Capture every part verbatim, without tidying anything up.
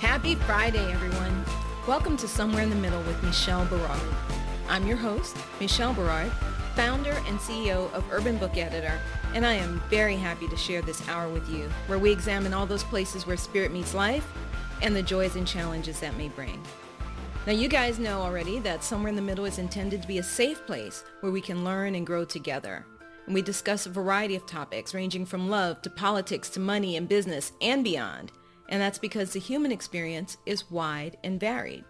Happy Friday, everyone. Welcome to Somewhere in the Middle with Michelle Barard. I'm your host, Michelle Barard, founder and C E O of Urban Book Editor, and I am very happy to share this hour with you, where we examine all those places where spirit meets life and the joys and challenges that may bring. Now, you guys know already that Somewhere in the Middle is intended to be a safe place where we can learn and grow together. And we discuss a variety of topics ranging from love to politics to money and business and beyond. And that's because the human experience is wide and varied.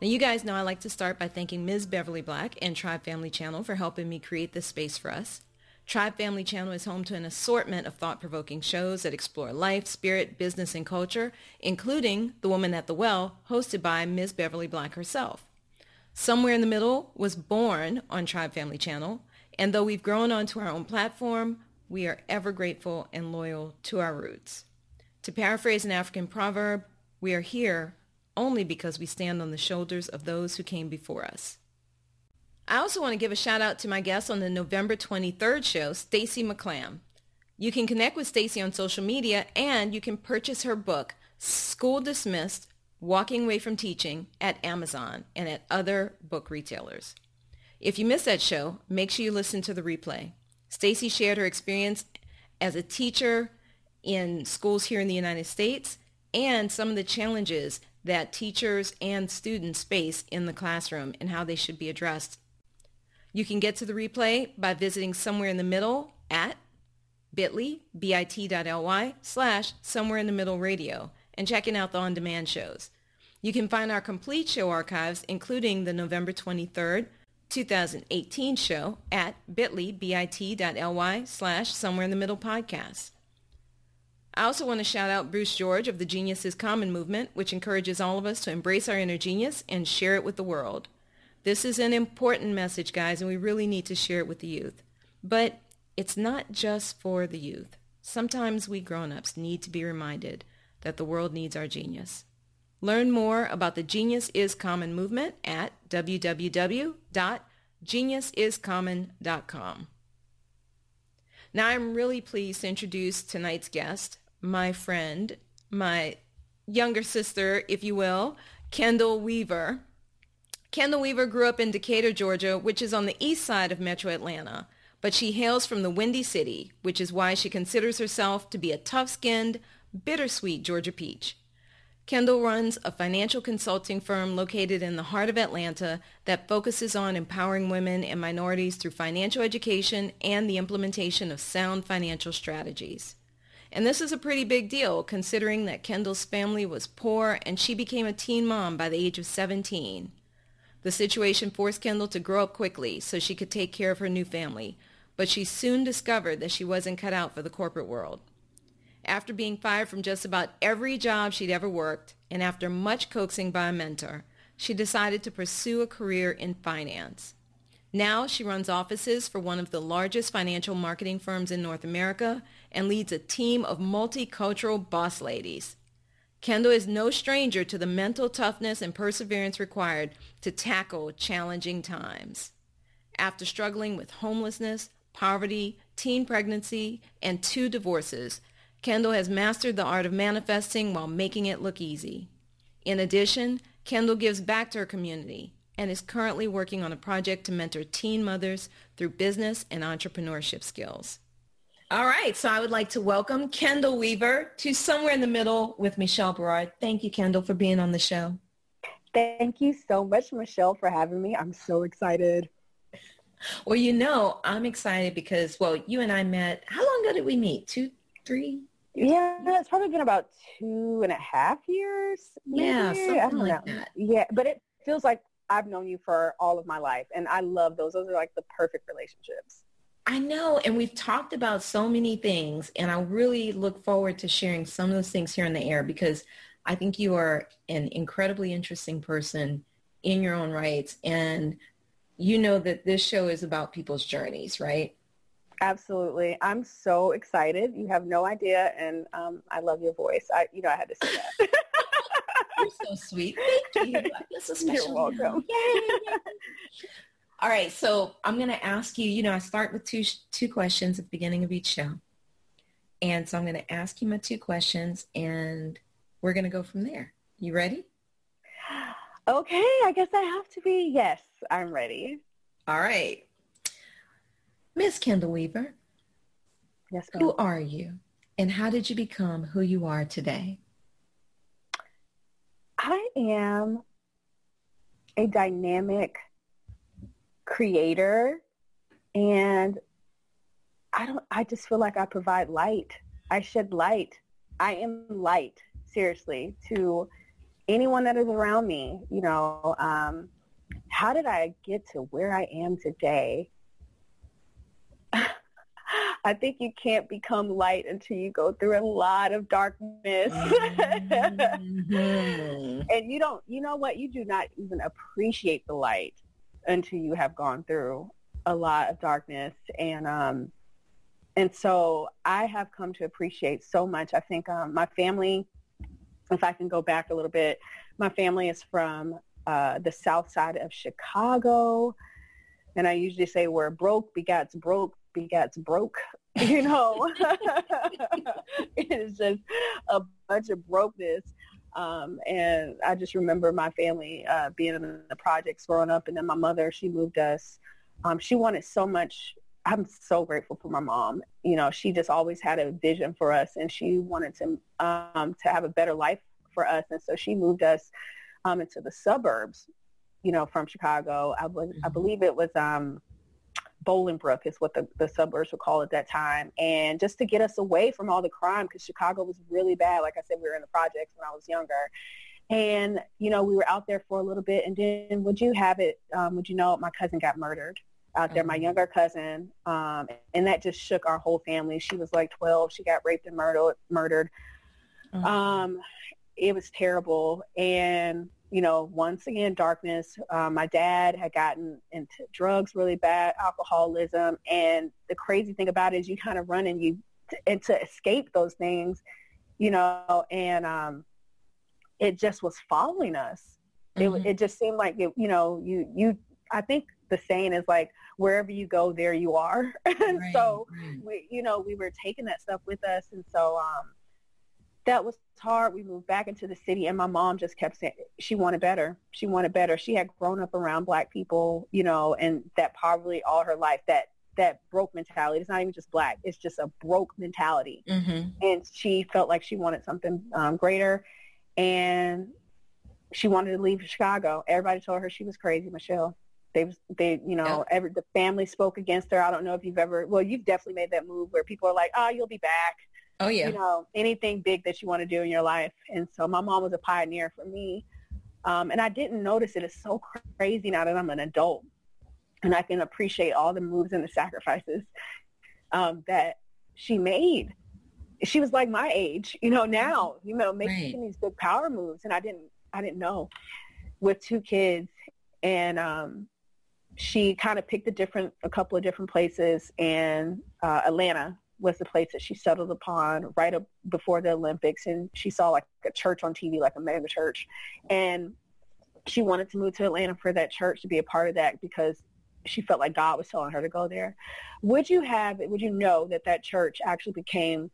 Now, you guys know I like to start by thanking Miz Beverly Black and Tribe Family Channel for helping me create this space for us. Tribe Family Channel is home to an assortment of thought-provoking shows that explore life, spirit, business, and culture, including The Woman at the Well, hosted by Miz Beverly Black herself. Somewhere in the Middle was born on Tribe Family Channel, and though we've grown onto our own platform, we are ever grateful and loyal to our roots. To paraphrase an African proverb, we are here only because we stand on the shoulders of those who came before us. I also want to give a shout out to my guest on the November twenty-third show, Stacy McClam. You can connect with Stacy on social media, and you can purchase her book, School Dismissed, Walking Away from Teaching, at Amazon and at other book retailers. If you missed that show, make sure you listen to the replay. Stacy shared her experience as a teacher in schools here in the United States, and some of the challenges that teachers and students face in the classroom and how they should be addressed. You can get to the replay by visiting Somewhere in the Middle at bit.ly, bit.ly, slash Somewhere in the Middle Radio, and checking out the on-demand shows. You can find our complete show archives, including the November twenty-third, twenty eighteen show at bit.ly, bit.ly, slash Somewhere in the Middle Podcast. I also want to shout out Bruce George of the Genius is Common movement, which encourages all of us to embrace our inner genius and share it with the world. This is an important message, guys, and we really need to share it with the youth. But it's not just for the youth. Sometimes we grown-ups need to be reminded that the world needs our genius. Learn more about the Genius is Common movement at w w w dot genius is common dot com. Now, I'm really pleased to introduce tonight's guest, my friend, my younger sister, if you will, Kendall Weaver. Kendall Weaver grew up in Decatur, Georgia, which is on the east side of metro Atlanta, but she hails from the Windy City, which is why she considers herself to be a tough-skinned, bittersweet Georgia peach. Kendall runs a financial consulting firm located in the heart of Atlanta that focuses on empowering women and minorities through financial education and the implementation of sound financial strategies. And this is a pretty big deal, considering that Kendall's family was poor and she became a teen mom by the age of seventeen. The situation forced Kendall to grow up quickly so she could take care of her new family, but she soon discovered that she wasn't cut out for the corporate world. After being fired from just about every job she'd ever worked, and after much coaxing by a mentor, she decided to pursue a career in finance. Now she runs offices for one of the largest financial marketing firms in North America and leads a team of multicultural boss ladies. Kendall is no stranger to the mental toughness and perseverance required to tackle challenging times. After struggling with homelessness, poverty, teen pregnancy, and two divorces, Kendall has mastered the art of manifesting while making it look easy. In addition, Kendall gives back to her community and is currently working on a project to mentor teen mothers through business and entrepreneurship skills. All right, so I would like to welcome Kendall Weaver to Somewhere in the Middle with Michelle Barard. Thank you, Kendall, for being on the show. Thank you so much, Michelle, for having me. I'm so excited. Well, you know, I'm excited because, well, you and I met, how long ago did we meet? Two, three? Yeah, it's probably been about two and a half years. Maybe. Yeah, something I don't like know. That. Yeah, but it feels like I've known you for all of my life, and I love those. Those are like the perfect relationships. I know, and we've talked about so many things, and I really look forward to sharing some of those things here in the air, because I think you are an incredibly interesting person in your own rights, and you know that this show is about people's journeys, right? Absolutely. I'm so excited. You have no idea, and um, I love your voice. I, you know, I had to say that. You're so sweet. Thank you. You're so special. You're welcome. Yay, yay. All right, so I'm going to ask you, you know, I start with two two questions at the beginning of each show. And so I'm going to ask you my two questions, and we're going to go from there. You ready? Okay, I guess I have to be. Yes, I'm ready. All right. Miss Kendall Weaver, yes, who are you, and how did you become who you are today? I am a dynamic creator, and I don't. I just feel like I provide light. I shed light. I am light, seriously, to anyone that is around me. You know, um, how did I get to where I am today? I think you can't become light until you go through a lot of darkness. Mm-hmm. And you don't, you know what, you do not even appreciate the light until you have gone through a lot of darkness. And um, and so I have come to appreciate so much. I think um, my family, if I can go back a little bit, my family is from uh, the south side of Chicago. And I usually say we're broke begats broke. Begats broke, you know. It's just a bunch of brokenness, um, and I just remember my family uh, being in the projects growing up, and then my mother, she moved us. Um, she wanted so much. I'm so grateful for my mom. You know, she just always had a vision for us, and she wanted to um, to have a better life for us, and so she moved us um, into the suburbs, you know, from Chicago. I was, I believe it was. Um, Bolingbrook is what the, the suburbs would call it at that time, and just to get us away from all the crime, because Chicago was really bad. Like I said, we were in the projects when I was younger, and you know, we were out there for a little bit, and then would you have it, um, would you know, my cousin got murdered out there, my younger cousin, um, and that just shook our whole family. She was like twelve. She got raped and murdered. murdered. Mm-hmm. Um, it was terrible, and you know, once again, darkness. Um, my dad had gotten into drugs really bad, alcoholism. And the crazy thing about it is you kind of run and you, t- and to escape those things, you know, and um, it just was following us. Mm-hmm. It, it just seemed like, it, you know, you, you, I think the saying is like, wherever you go, there you are. And right, so, right. We, you know, we were taking that stuff with us. And so, um, that was hard. We moved back into the city, and my mom just kept saying she wanted better. She wanted better. She had grown up around Black people, you know, and that poverty all her life, that that broke mentality. It's not even just Black. It's just a broke mentality. Mm-hmm. And she felt like she wanted something um, greater, and she wanted to leave Chicago. Everybody told her she was crazy, Michelle. They, they, you know, every, the family spoke against her. I don't know if you've ever, well, you've definitely made that move where people are like, oh, you'll be back. Oh, yeah. You know, anything big that you want to do in your life. And so my mom was a pioneer for me. Um, and I didn't notice it. It's so crazy now that I'm an adult. And I can appreciate all the moves and the sacrifices um, that she made. She was like my age, you know, now, you know, making right. these big power moves. And I didn't, I didn't know, with two kids. And um, she kind of picked a different, a couple of different places, and uh, Atlanta was the place that she settled upon right up before the Olympics. And she saw like a church on T V, like a mega church. And she wanted to move to Atlanta for that church, to be a part of that, because she felt like God was telling her to go there. Would you have, would you know that that church actually became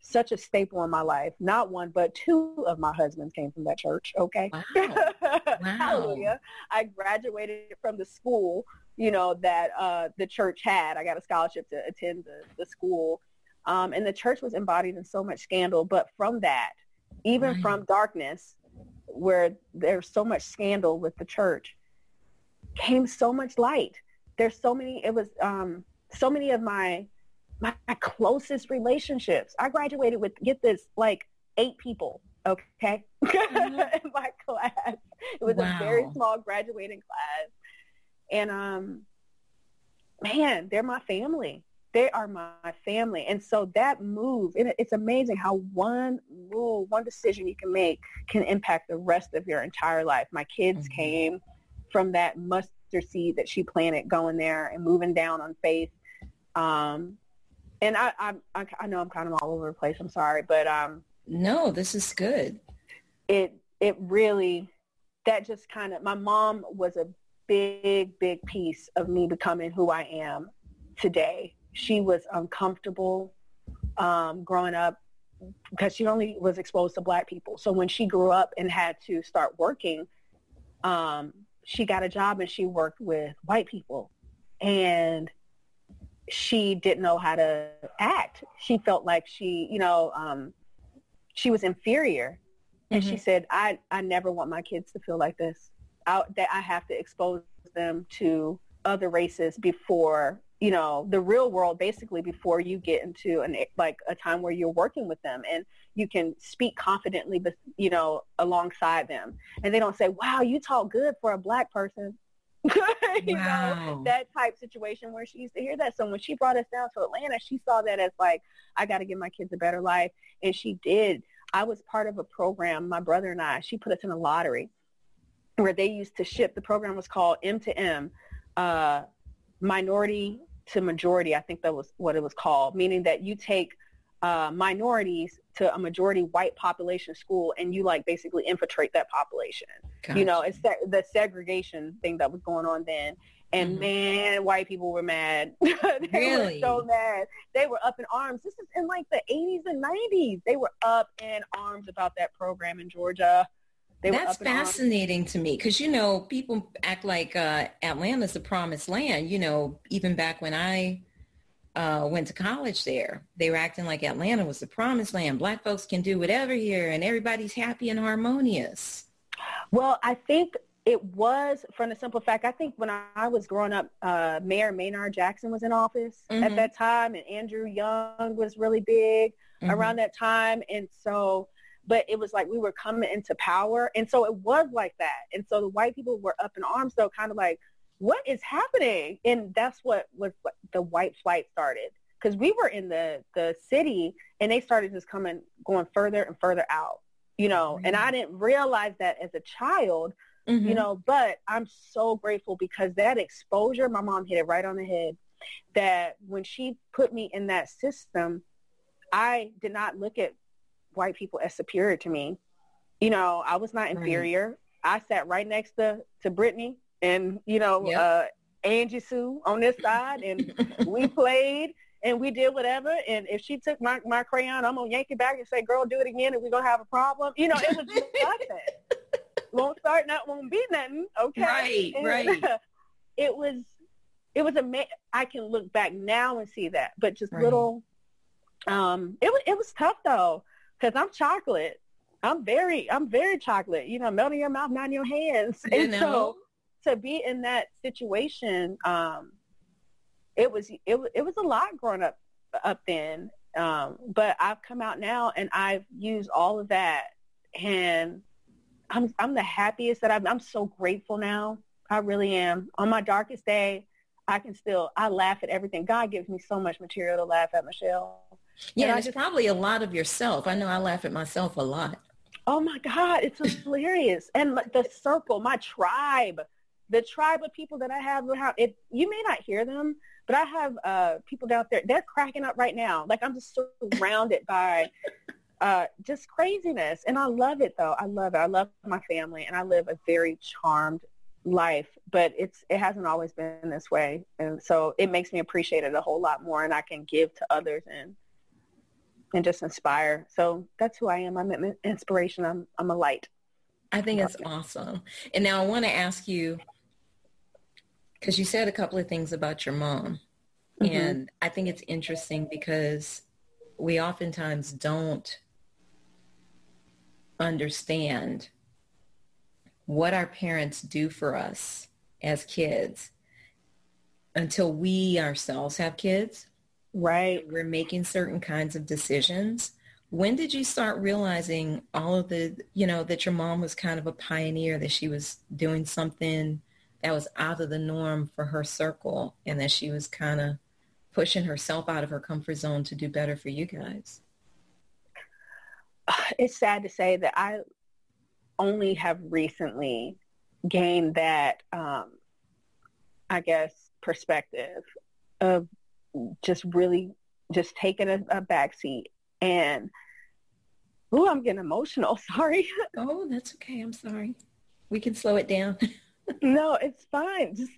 such a staple in my life? Not one, but two of my husbands came from that church. Okay. Wow. Wow. Hallelujah. I graduated from the school, you know, that uh, the church had. I got a scholarship to attend the, the school. Um, and the church was embodied in so much scandal. But from that, even right. from darkness, where there's so much scandal with the church, came so much light. There's so many, it was um, so many of my my closest relationships. I graduated with, get this, like eight people, okay, mm-hmm. in my class. It was wow. a very small graduating class. And, um, man, they're my family. They are my family. And so that move, it, it's amazing how one move, one decision you can make can impact the rest of your entire life. My kids mm-hmm. came from that mustard seed that she planted going there and moving down on faith. Um, and I, I, I, I know I'm kind of all over the place. I'm sorry, but, um, no, this is good. It, it really, that just kind of, my mom was a big, big piece of me becoming who I am today. She was uncomfortable um, growing up because she only was exposed to Black people. So when she grew up and had to start working, um, she got a job and she worked with white people. And she didn't know how to act. She felt like she, you know, um, she was inferior. And mm-hmm. she said, I, I never want my kids to feel like this. I, that I have to expose them to other races before, you know, the real world, basically, before you get into an like a time where you're working with them and you can speak confidently, but, you know, alongside them. And they don't say, wow, you talk good for a Black person. you wow. know, that type situation where she used to hear that. So when she brought us down to Atlanta, she saw that as like, I got to give my kids a better life. And she did. I was part of a program, my brother and I, she put us in a lottery where they used to ship. The program was called M two M, uh, minority to majority. I think that was what it was called, meaning that you take uh, minorities to a majority white population school and you like basically infiltrate that population. Gotcha. You know, it's the segregation thing that was going on then. And mm-hmm. man, white people were mad. they really? were so mad. They were up in arms. This is in like the eighties and nineties. They were up in arms about that program in Georgia. They That's fascinating to me because, you know, people act like uh, Atlanta's the promised land. You know, even back when I uh, went to college there, they were acting like Atlanta was the promised land. Black folks can do whatever here and everybody's happy and harmonious. Well, I think it was from the simple fact, I think when I was growing up, uh, Mayor Maynard Jackson was in office mm-hmm. at that time, and Andrew Young was really big mm-hmm. around that time. And so... but it was like we were coming into power. And so it was like that. And so the white people were up in arms, though, kind of like, what is happening? And that's what was what the white flight started. Because we were in the, the city, and they started just coming, going further and further out, you know. Mm-hmm. And I didn't realize that as a child, mm-hmm. you know, but I'm so grateful because that exposure, my mom hit it right on the head, that when she put me in that system, I did not look at white people as superior to me. You know, I was not inferior. Right. I sat right next to, to Brittany and, you know, yep. uh, Angie Sue on this side, and we played and we did whatever. And if she took my, my crayon, I'm going to yank it back and say, girl, do it again and we're going to have a problem. You know, it was just nothing. Won't start, not won't be nothing. Okay. Right, and right. It was, it was amazing. I can look back now and see that, but just right. little, um, it was, it was tough though. Cause I'm chocolate. I'm very, I'm very chocolate, you know, melt in your mouth, not in your hands. You and know. So to be in that situation, um, it was, it, it was a lot growing up, up then. Um, but I've come out now and I've used all of that, and I'm, I'm the happiest that I've, I'm so grateful now. I really am. On my darkest day, I can still, I laugh at everything. God gives me so much material to laugh at, Michelle. Yeah, and it's just, probably a lot of yourself. I know I laugh at myself a lot. Oh, my God. It's hilarious. And the circle, my tribe, the tribe of people that I have, it, you may not hear them, but I have uh, people down there. They're cracking up right now. Like, I'm just surrounded by uh, just craziness. And I love it, though. I love it. I love my family, and I live a very charmed life, but it's it hasn't always been this way. And so it makes me appreciate it a whole lot more, and I can give to others and and just inspire. So that's who I am. I'm an inspiration. I'm I'm a light. I think that's awesome. And now I want to ask you, because you said a couple of things about your mom. Mm-hmm. And I think it's interesting because we oftentimes don't understand what our parents do for us as kids until we ourselves have kids. Right. We're making certain kinds of decisions. When did you start realizing all of the, you know, that your mom was kind of a pioneer, that she was doing something that was out of the norm for her circle, and that she was kind of pushing herself out of her comfort zone to do better for you guys? It's sad to say that I only have recently gained that, um, I guess, perspective of just really just taking a, a backseat and, ooh, I'm getting emotional. Sorry. Oh, that's okay. I'm sorry. We can slow it down. No, it's fine. Just,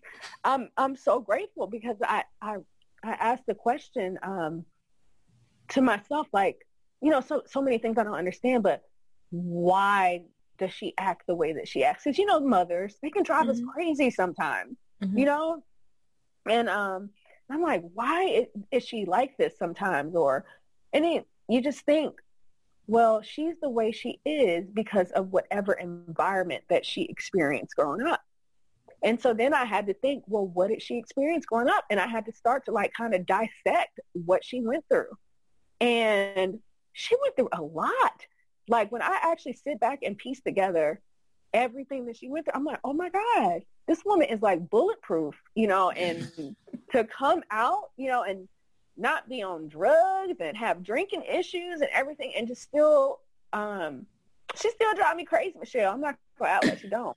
I'm, I'm so grateful because I, I, I asked the question, um, to myself, like, you know, so, so many things I don't understand, but why does she act the way that she acts? Cause you know, mothers, they can drive mm-hmm. us crazy sometimes, mm-hmm. you know? And, um, I'm like, why is, is she like this sometimes? Or, and it, you just think, well, she's the way she is because of whatever environment that she experienced growing up. And so then I had to think, well, what did she experience growing up? And I had to start to like kind of dissect what she went through. And she went through a lot. Like when I actually sit back and piece together everything that she went through, I'm like, oh my God, this woman is like bulletproof, you know, and to come out, you know, and not be on drugs and have drinking issues and everything, and just still, um, she still drives me crazy, Michelle. I'm not going to out like she don't.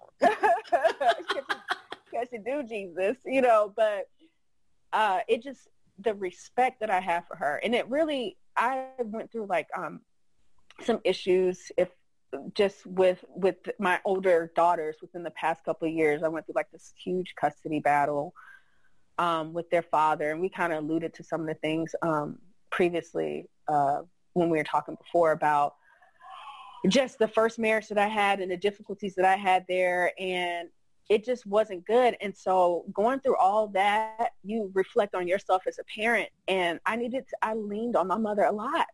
Because she do, Jesus, you know, but uh, it just, the respect that I have for her. And it really, I went through like um, some issues if just with, with my older daughters within the past couple of years. I went through like this huge custody battle Um, with their father, and we kind of alluded to some of the things um, previously uh, when we were talking before about just the first marriage that I had and the difficulties that I had there, and it just wasn't good. And so going through all that, you reflect on yourself as a parent, and I needed to, I leaned on my mother a lot,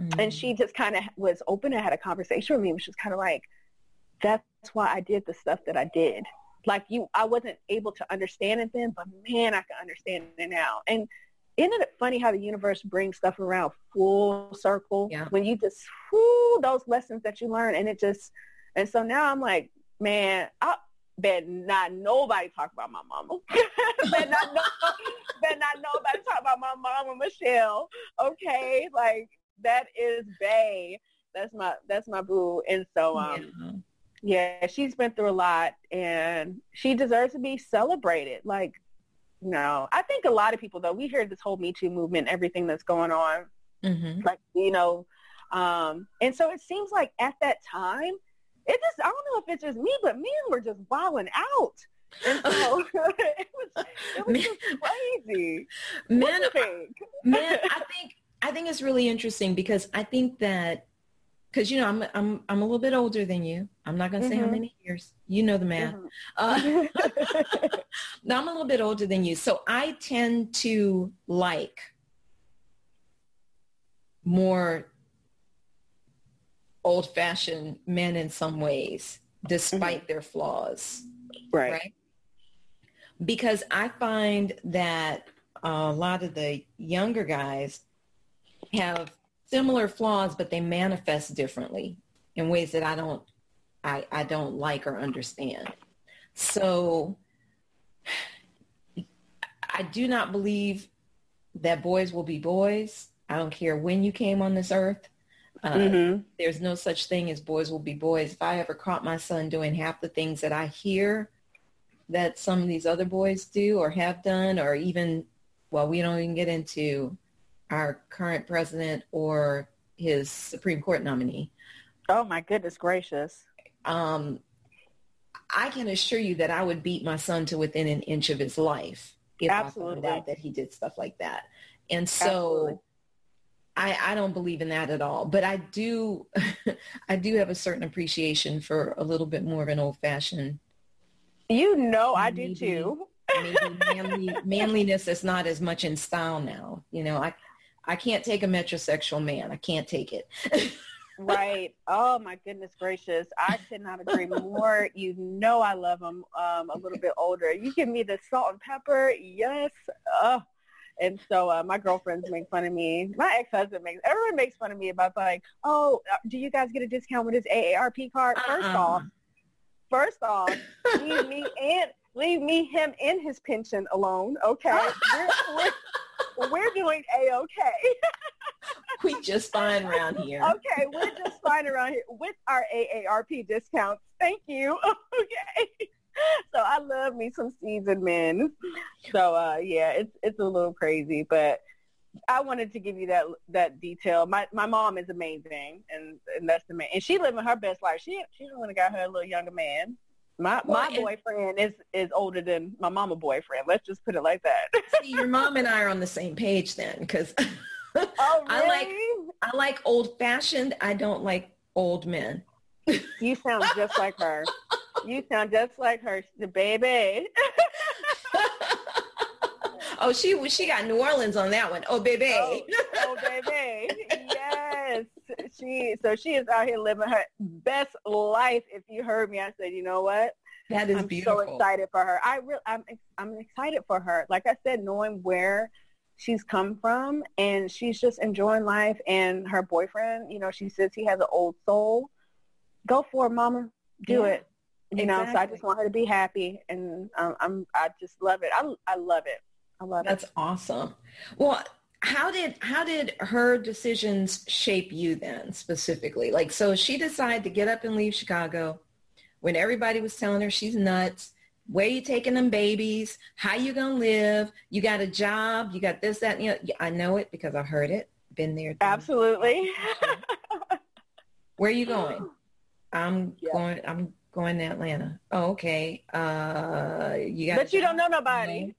mm-hmm. and she just kind of was open and had a conversation with me, which was kind of like, that's why I did the stuff that I did. Like you, I wasn't able to understand it then, but man, I can understand it now. And isn't it funny how the universe brings stuff around full circle? Yeah. When you just, whoo, those lessons that you learn, and it just, and so now I'm like, man, I bet not nobody talk about my mama. bet, not no, bet not nobody talk about my mama, Michelle. Okay, like that is bae. That's my, that's my boo. And so, um. Yeah. Yeah, she's been through a lot, and she deserves to be celebrated. Like, you know, I think a lot of people, though, we hear this whole Me Too movement, everything that's going on, mm-hmm. like, you know, um, and so it seems like at that time, it just, I don't know if it's just me, but men were just wilding out. And so it was, it was just crazy. Man, I think? man I, think, I think it's really interesting because I think that, because, you know, I'm I'm I'm a little bit older than you. I'm not going to mm-hmm. say how many years. You know the math. Mm-hmm. Uh, now, I'm a little bit older than you. So I tend to like more old-fashioned men in some ways, despite mm-hmm. their flaws. Right. right. Because I find that a lot of the younger guys have similar flaws, but they manifest differently in ways that I don't, I, I don't like or understand. So I do not believe that boys will be boys. I don't care when you came on this earth. Uh, mm-hmm. There's no such thing as boys will be boys. If I ever caught my son doing half the things that I hear that some of these other boys do or have done, or even, well, we don't even get into our current president or his Supreme Court nominee. Oh my goodness gracious. Um, I can assure you that I would beat my son to within an inch of his life if Absolutely. I found out that he did stuff like that. And so I, I don't believe in that at all. But I do I do have a certain appreciation for a little bit more of an old fashioned. You know I do too. Maybe manly, manliness is not as much in style now. You know, I I can't take a metrosexual man. I can't take it. Right. Oh, my goodness gracious. I could not agree more. You know I love him um, a little bit older. You give me the salt and pepper. Yes. Oh, And so uh, my girlfriends make fun of me. My ex-husband makes, everyone makes fun of me about like, oh, do you guys get a discount with this A A R P card? Uh-uh. First off, first off, leave me and leave me him and his pension alone. Okay, we're, we're, we're doing A-okay. We just fine around here. Okay, we're just fine around here with our A A R P discounts. Thank you. Okay. So I love me some seasoned men. So uh, yeah, it's it's a little crazy, but I wanted to give you that that detail. My my mom is amazing, and, and that's the man. And she living her best life. She she only got her a little younger man. My my well, boyfriend is, is older than my mama boyfriend. Let's just put it like that. See, your mom and I are on the same page then, because oh, really? I like I like old fashioned. I don't like old men. You sound just like her. You sound just like her, the baby. Oh, she she got New Orleans on that one. Oh, baby. Oh, oh baby. Yes. She so she is out here living her best life. If you heard me, I said, you know what? That is I'm beautiful. I'm so excited for her. I re- I'm I'm excited for her. Like I said, knowing where she's come from, and she's just enjoying life. And her boyfriend, you know, she says he has an old soul. Go for it, mama. Do yeah. it. You exactly. know, so I just want her to be happy, and um, I'm I just love it. I I love it. I love That's it. That's awesome. Well, how did how did her decisions shape you then specifically? Like, so she decided to get up and leave Chicago when everybody was telling her she's nuts. Where you taking them babies? How you gonna live? You got a job? You got this, that? You know, I know it because I've heard it. Been there. Done. Absolutely. Where are you going? I'm yeah. going. I'm. Going to Atlanta. Oh, okay. Uh, you got but you don't know nobody.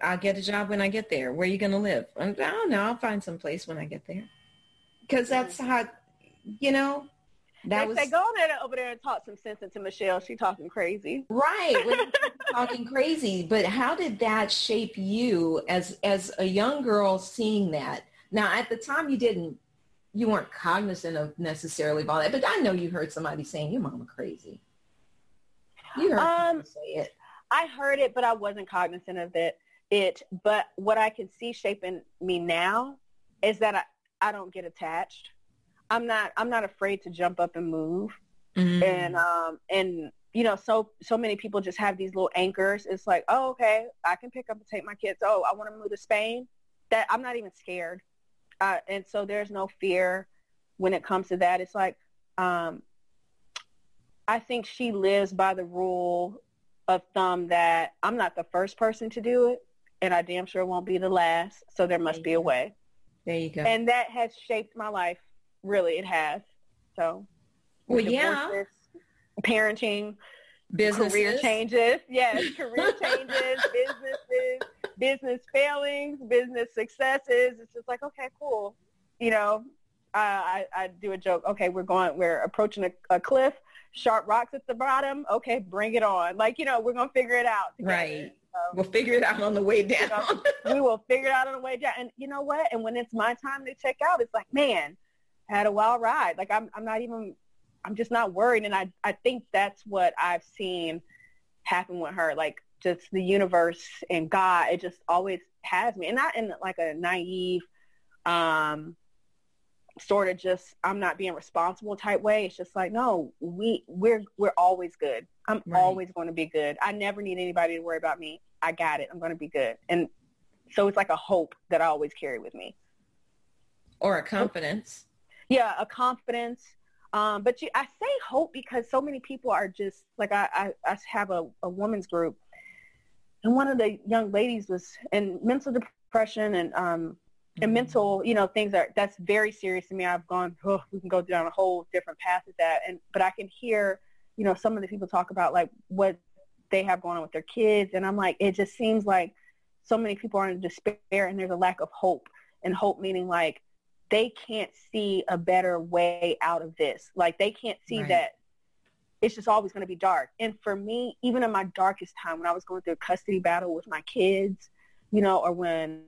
I'll get a job when I get there. Where are you going to live? I don't know. I'll find some place when I get there. Because that's how, you know, that they was. They go there over there and talk some sense into Michelle. She talking crazy. Right. Talking crazy. But how did that shape you as as a young girl seeing that? Now, at the time, you didn't. You weren't cognizant of necessarily all that, but I know you heard somebody saying your mama crazy. You heard um, say it. I heard it, but I wasn't cognizant of it. It, but what I can see shaping me now is that I, I don't get attached. I'm not I'm not afraid to jump up and move, mm-hmm. and um and you know so so many people just have these little anchors. It's like, oh, okay, I can pick up and take my kids. Oh, I want to move to Spain. That I'm not even scared. Uh, and so there's no fear when it comes to that. It's like, um, I think she lives by the rule of thumb that I'm not the first person to do it, and I damn sure won't be the last, so there must be a way. There you go. And that has shaped my life, really, it has. So, well, yeah. Parenting, businesses. Career changes, yes, career changes, businesses. Business failings, business successes. It's just like, okay, cool. You know, I, I, I do a joke. Okay, we're going, we're approaching a, a cliff, sharp rocks at the bottom. Okay, bring it on. Like, you know, we're going to figure it out together. Right. Um, we'll figure it out on the way down. You know, we will figure it out on the way down. And you know what? And when it's my time to check out, it's like, man, I had a wild ride. Like, I'm, I'm not even, I'm just not worried. And I, I think that's what I've seen happen with her. Like, just the universe and God, it just always has me. And not in like a naive um, sort of just I'm not being responsible type way. It's just like, no, we, we're we're always good. I'm right. always going to be good. I never need anybody to worry about me. I got it. I'm going to be good. And so it's like a hope that I always carry with me. Or a confidence. Yeah, a confidence. Um, but you, I say hope because so many people are just, like I, I, I have a, a women's group. And one of the young ladies was in mental depression and um, and mental, you know, things are that's very serious to me. I've gone, oh, we can go down a whole different path with that. And but I can hear, you know, some of the people talk about like what they have going on with their kids, and I'm like, it just seems like so many people are in despair, and there's a lack of hope. And hope meaning like they can't see a better way out of this. Like they can't see right. that. It's just always going to be dark. And for me, even in my darkest time, when I was going through a custody battle with my kids, you know, or when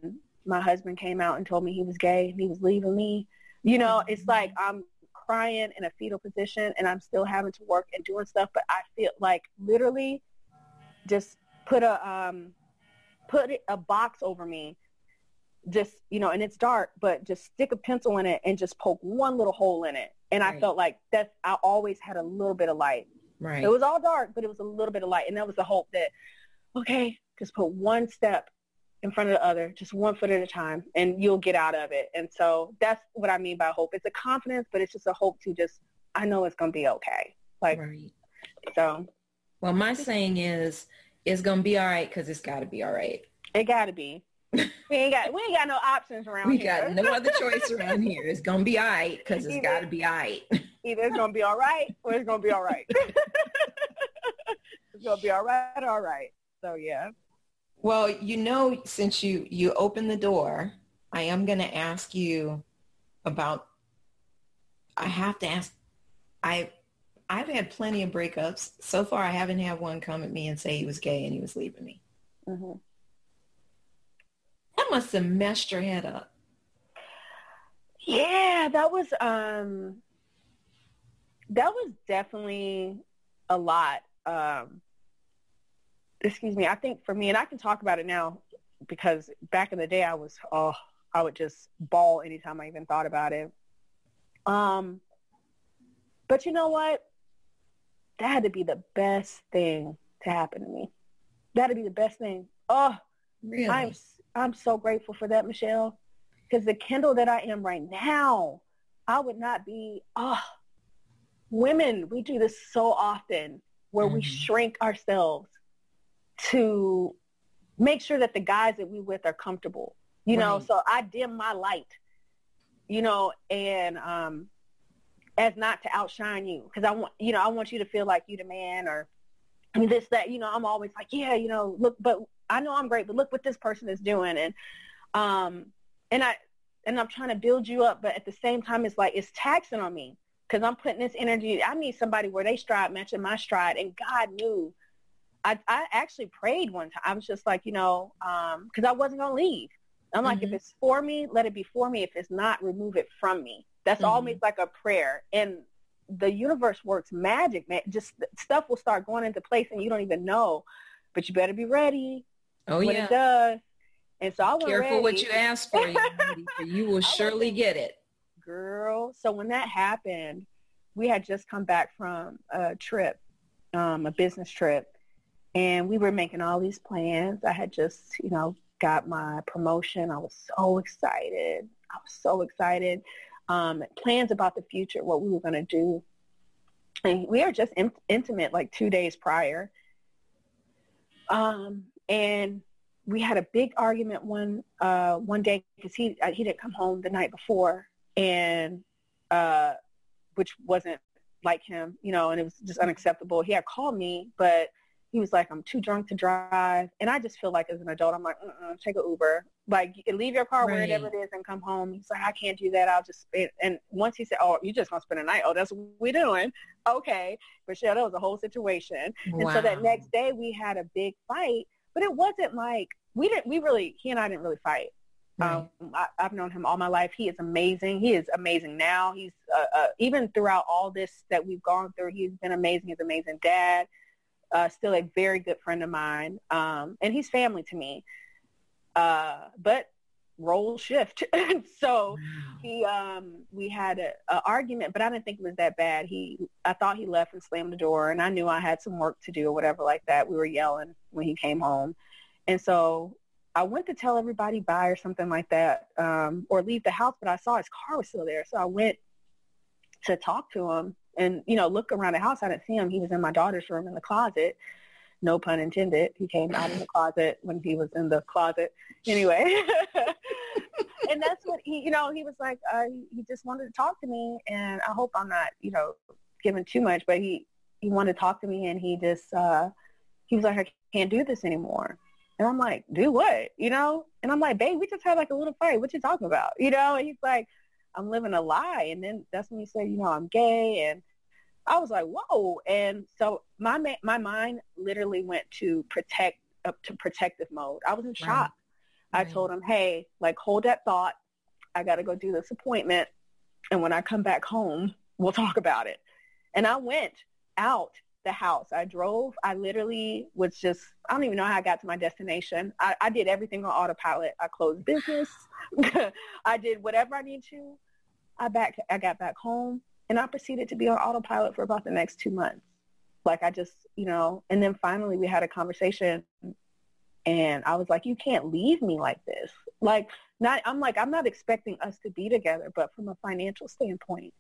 my husband came out and told me he was gay and he was leaving me, you know, mm-hmm. it's like I'm crying in a fetal position and I'm still having to work and doing stuff. But I feel like literally just put a um, put a box over me, just, you know, and it's dark, but just stick a pencil in it and just poke one little hole in it. And right. I felt like that's, I always had a little bit of light. Right. It was all dark, but it was a little bit of light. And that was the hope that, okay, just put one step in front of the other, just one foot at a time, and you'll get out of it. And so that's what I mean by hope. It's a confidence, but it's just a hope to just, I know it's going to be okay. Like, right. So. Well, my saying is, it's going to be all right because it's got to be all right. It got to be. We ain't got we ain't got no options around we here. We got no other choice around here. It's going to be all right because it's got to be all right. Either it's going to be all right or it's going to be all right. It's going to be all right, all right. So, yeah. Well, you know, since you, you opened the door, I am going to ask you about, I have to ask, I, I've had plenty of breakups. So far, I haven't had one come at me and say he was gay and he was leaving me. Mm-hmm. That must have messed your head up. Yeah, that was, um, that was definitely a lot. Um, excuse me, I think for me, and I can talk about it now because back in the day I was, oh, I would just bawl anytime I even thought about it. Um, but you know what? That had to be the best thing to happen to me. That had to be the best thing. Oh, really? I'm, I'm so grateful for that, Michelle, because the Kendall that I am right now, I would not be, oh, women, we do this so often where mm-hmm. we shrink ourselves to make sure that the guys that we with are comfortable, you right. know, so I dim my light, you know, and um, as not to outshine you, because I want, you know, I want you to feel like you the man or I mean, this, that, you know, I'm always like, yeah, you know, look, but I know I'm great, but look what this person is doing. And, um, and I, and I'm trying to build you up, but at the same time, it's like, it's taxing on me because I'm putting this energy. I need somebody where they stride matching my stride. And God knew I, I actually prayed one time. I was just like, you know, because um, I wasn't going to leave. I'm like, mm-hmm. if it's for me, let it be for me. If it's not, remove it from me. That's mm-hmm. always like a prayer. And the universe works magic, man. Just stuff will start going into place and you don't even know. But you better be ready. Oh, when yeah. it does. And so I was Careful ready. What you ask for. You will surely get it. Girl. So when that happened, we had just come back from a trip, um, a business trip. And we were making all these plans. I had just, you know, got my promotion. I was so excited. I was so excited. Um, plans about the future, what we were going to do. And we were just in- intimate like two days prior. Um, and we had a big argument one uh, one day because he he didn't come home the night before, and uh, which wasn't like him, you know, and it was just unacceptable. He had called me, but he was like, I'm too drunk to drive. And I just feel like as an adult, I'm like, uh-uh, take an Uber. Like, leave your car right. wherever it is and come home. He's like, I can't do that. I'll just spend. And once he said, oh, you just going to spend a night. Oh, that's what we're doing. Okay. But, yeah, that was a whole situation. Wow. And so that next day we had a big fight. But it wasn't like we didn't we really he and I didn't really fight. Right. Um, I, I've known him all my life. He is amazing. He is amazing now. He's uh, uh, even throughout all this that we've gone through, he's been amazing. He's an amazing dad. Uh, still a very good friend of mine, um, and he's family to me, uh, but roles shift. So wow. he, um, we had an argument, but I didn't think it was that bad. He, I thought he left and slammed the door, and I knew I had some work to do or whatever like that. We were yelling when he came home, and so I went to tell everybody bye or something like that, um, or leave the house, but I saw his car was still there, so I went to talk to him. And, you know, look around the house. I didn't see him. He was in my daughter's room in the closet. No pun intended. He came out of the closet when he was in the closet. Anyway. And that's what he, you know, he was like, uh, he just wanted to talk to me. And I hope I'm not, you know, giving too much. But he, he wanted to talk to me. And he just, uh, he was like, I can't do this anymore. And I'm like, do what? You know? And I'm like, babe, we just had like a little fight. What you talking about? You know? And he's like, I'm living a lie. And then that's when he said, you know, I'm gay. And I was like, whoa. And so my ma- my mind literally went to protect up to protective mode. I was in shock. Right. I right. told him, hey, like, hold that thought. I got to go do this appointment. And when I come back home, we'll talk about it. And I went out the house. I drove. I literally was just, I don't even know how I got to my destination. I, I did everything on autopilot. I closed business. I did whatever I needed to. I back. I got back home, and I proceeded to be on autopilot for about the next two months. Like I just, you know, and then finally we had a conversation, and I was like, you can't leave me like this. Like, not, I'm like, I'm not expecting us to be together, but from a financial standpoint,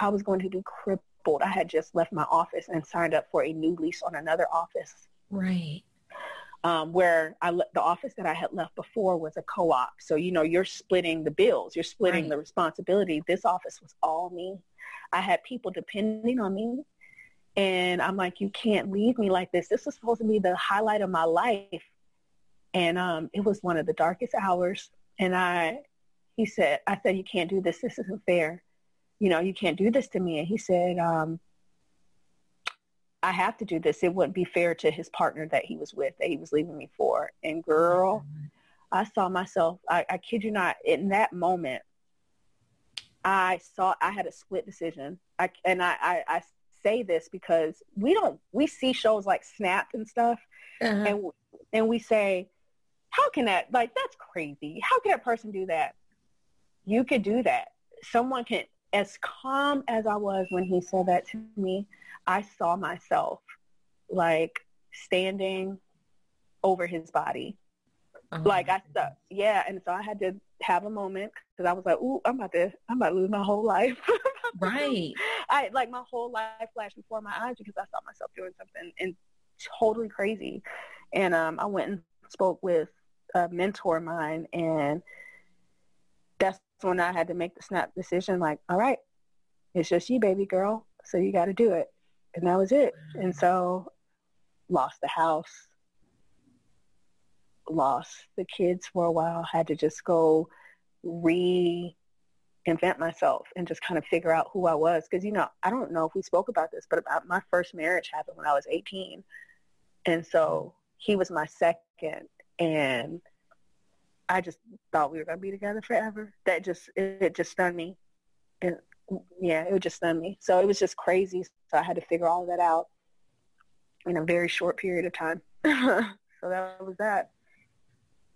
I was going to be crippled. I had just left my office and signed up for a new lease on another office. Right. Um, where I le- the office that I had left before was a co-op. So, you know, you're splitting the bills. You're splitting right. the responsibility. This office was all me. I had people depending on me. And I'm like, you can't leave me like this. This was supposed to be the highlight of my life. And um, it was one of the darkest hours. And I, he said, I said, you can't do this. This isn't fair. You know, you can't do this to me. And he said, um, I have to do this. It wouldn't be fair to his partner that he was with, that he was leaving me for. And girl, I saw myself, I, I kid you not, in that moment, I saw, I had a split decision. I, and I, I, I say this because we don't, we see shows like Snapped and stuff. Uh-huh. And, and we say, how can that, like, that's crazy. How can a person do that? You could do that. Someone can. As calm as I was when he said that to me, I saw myself like standing over his body. Oh, like I saw, yeah. And so I had to have a moment because I was like, ooh, I'm about to, I'm about to lose my whole life. Right. I like my whole life flashed before my eyes because I saw myself doing something and totally crazy. And um, I went and spoke with a mentor of mine, and that's when I had to make the snap decision, like, all right, it's just you, baby girl, so you got to do it. And that was it. And so lost the house, lost the kids for a while, had to just go reinvent myself and just kind of figure out who I was. Because, you know, I don't know if we spoke about this, but about my first marriage happened when I was eighteen. And so he was my second, and I just thought we were going to be together forever. That just, it, it just stunned me. And yeah, it just stunned me. So it was just crazy. So I had to figure all that out in a very short period of time. So that was that.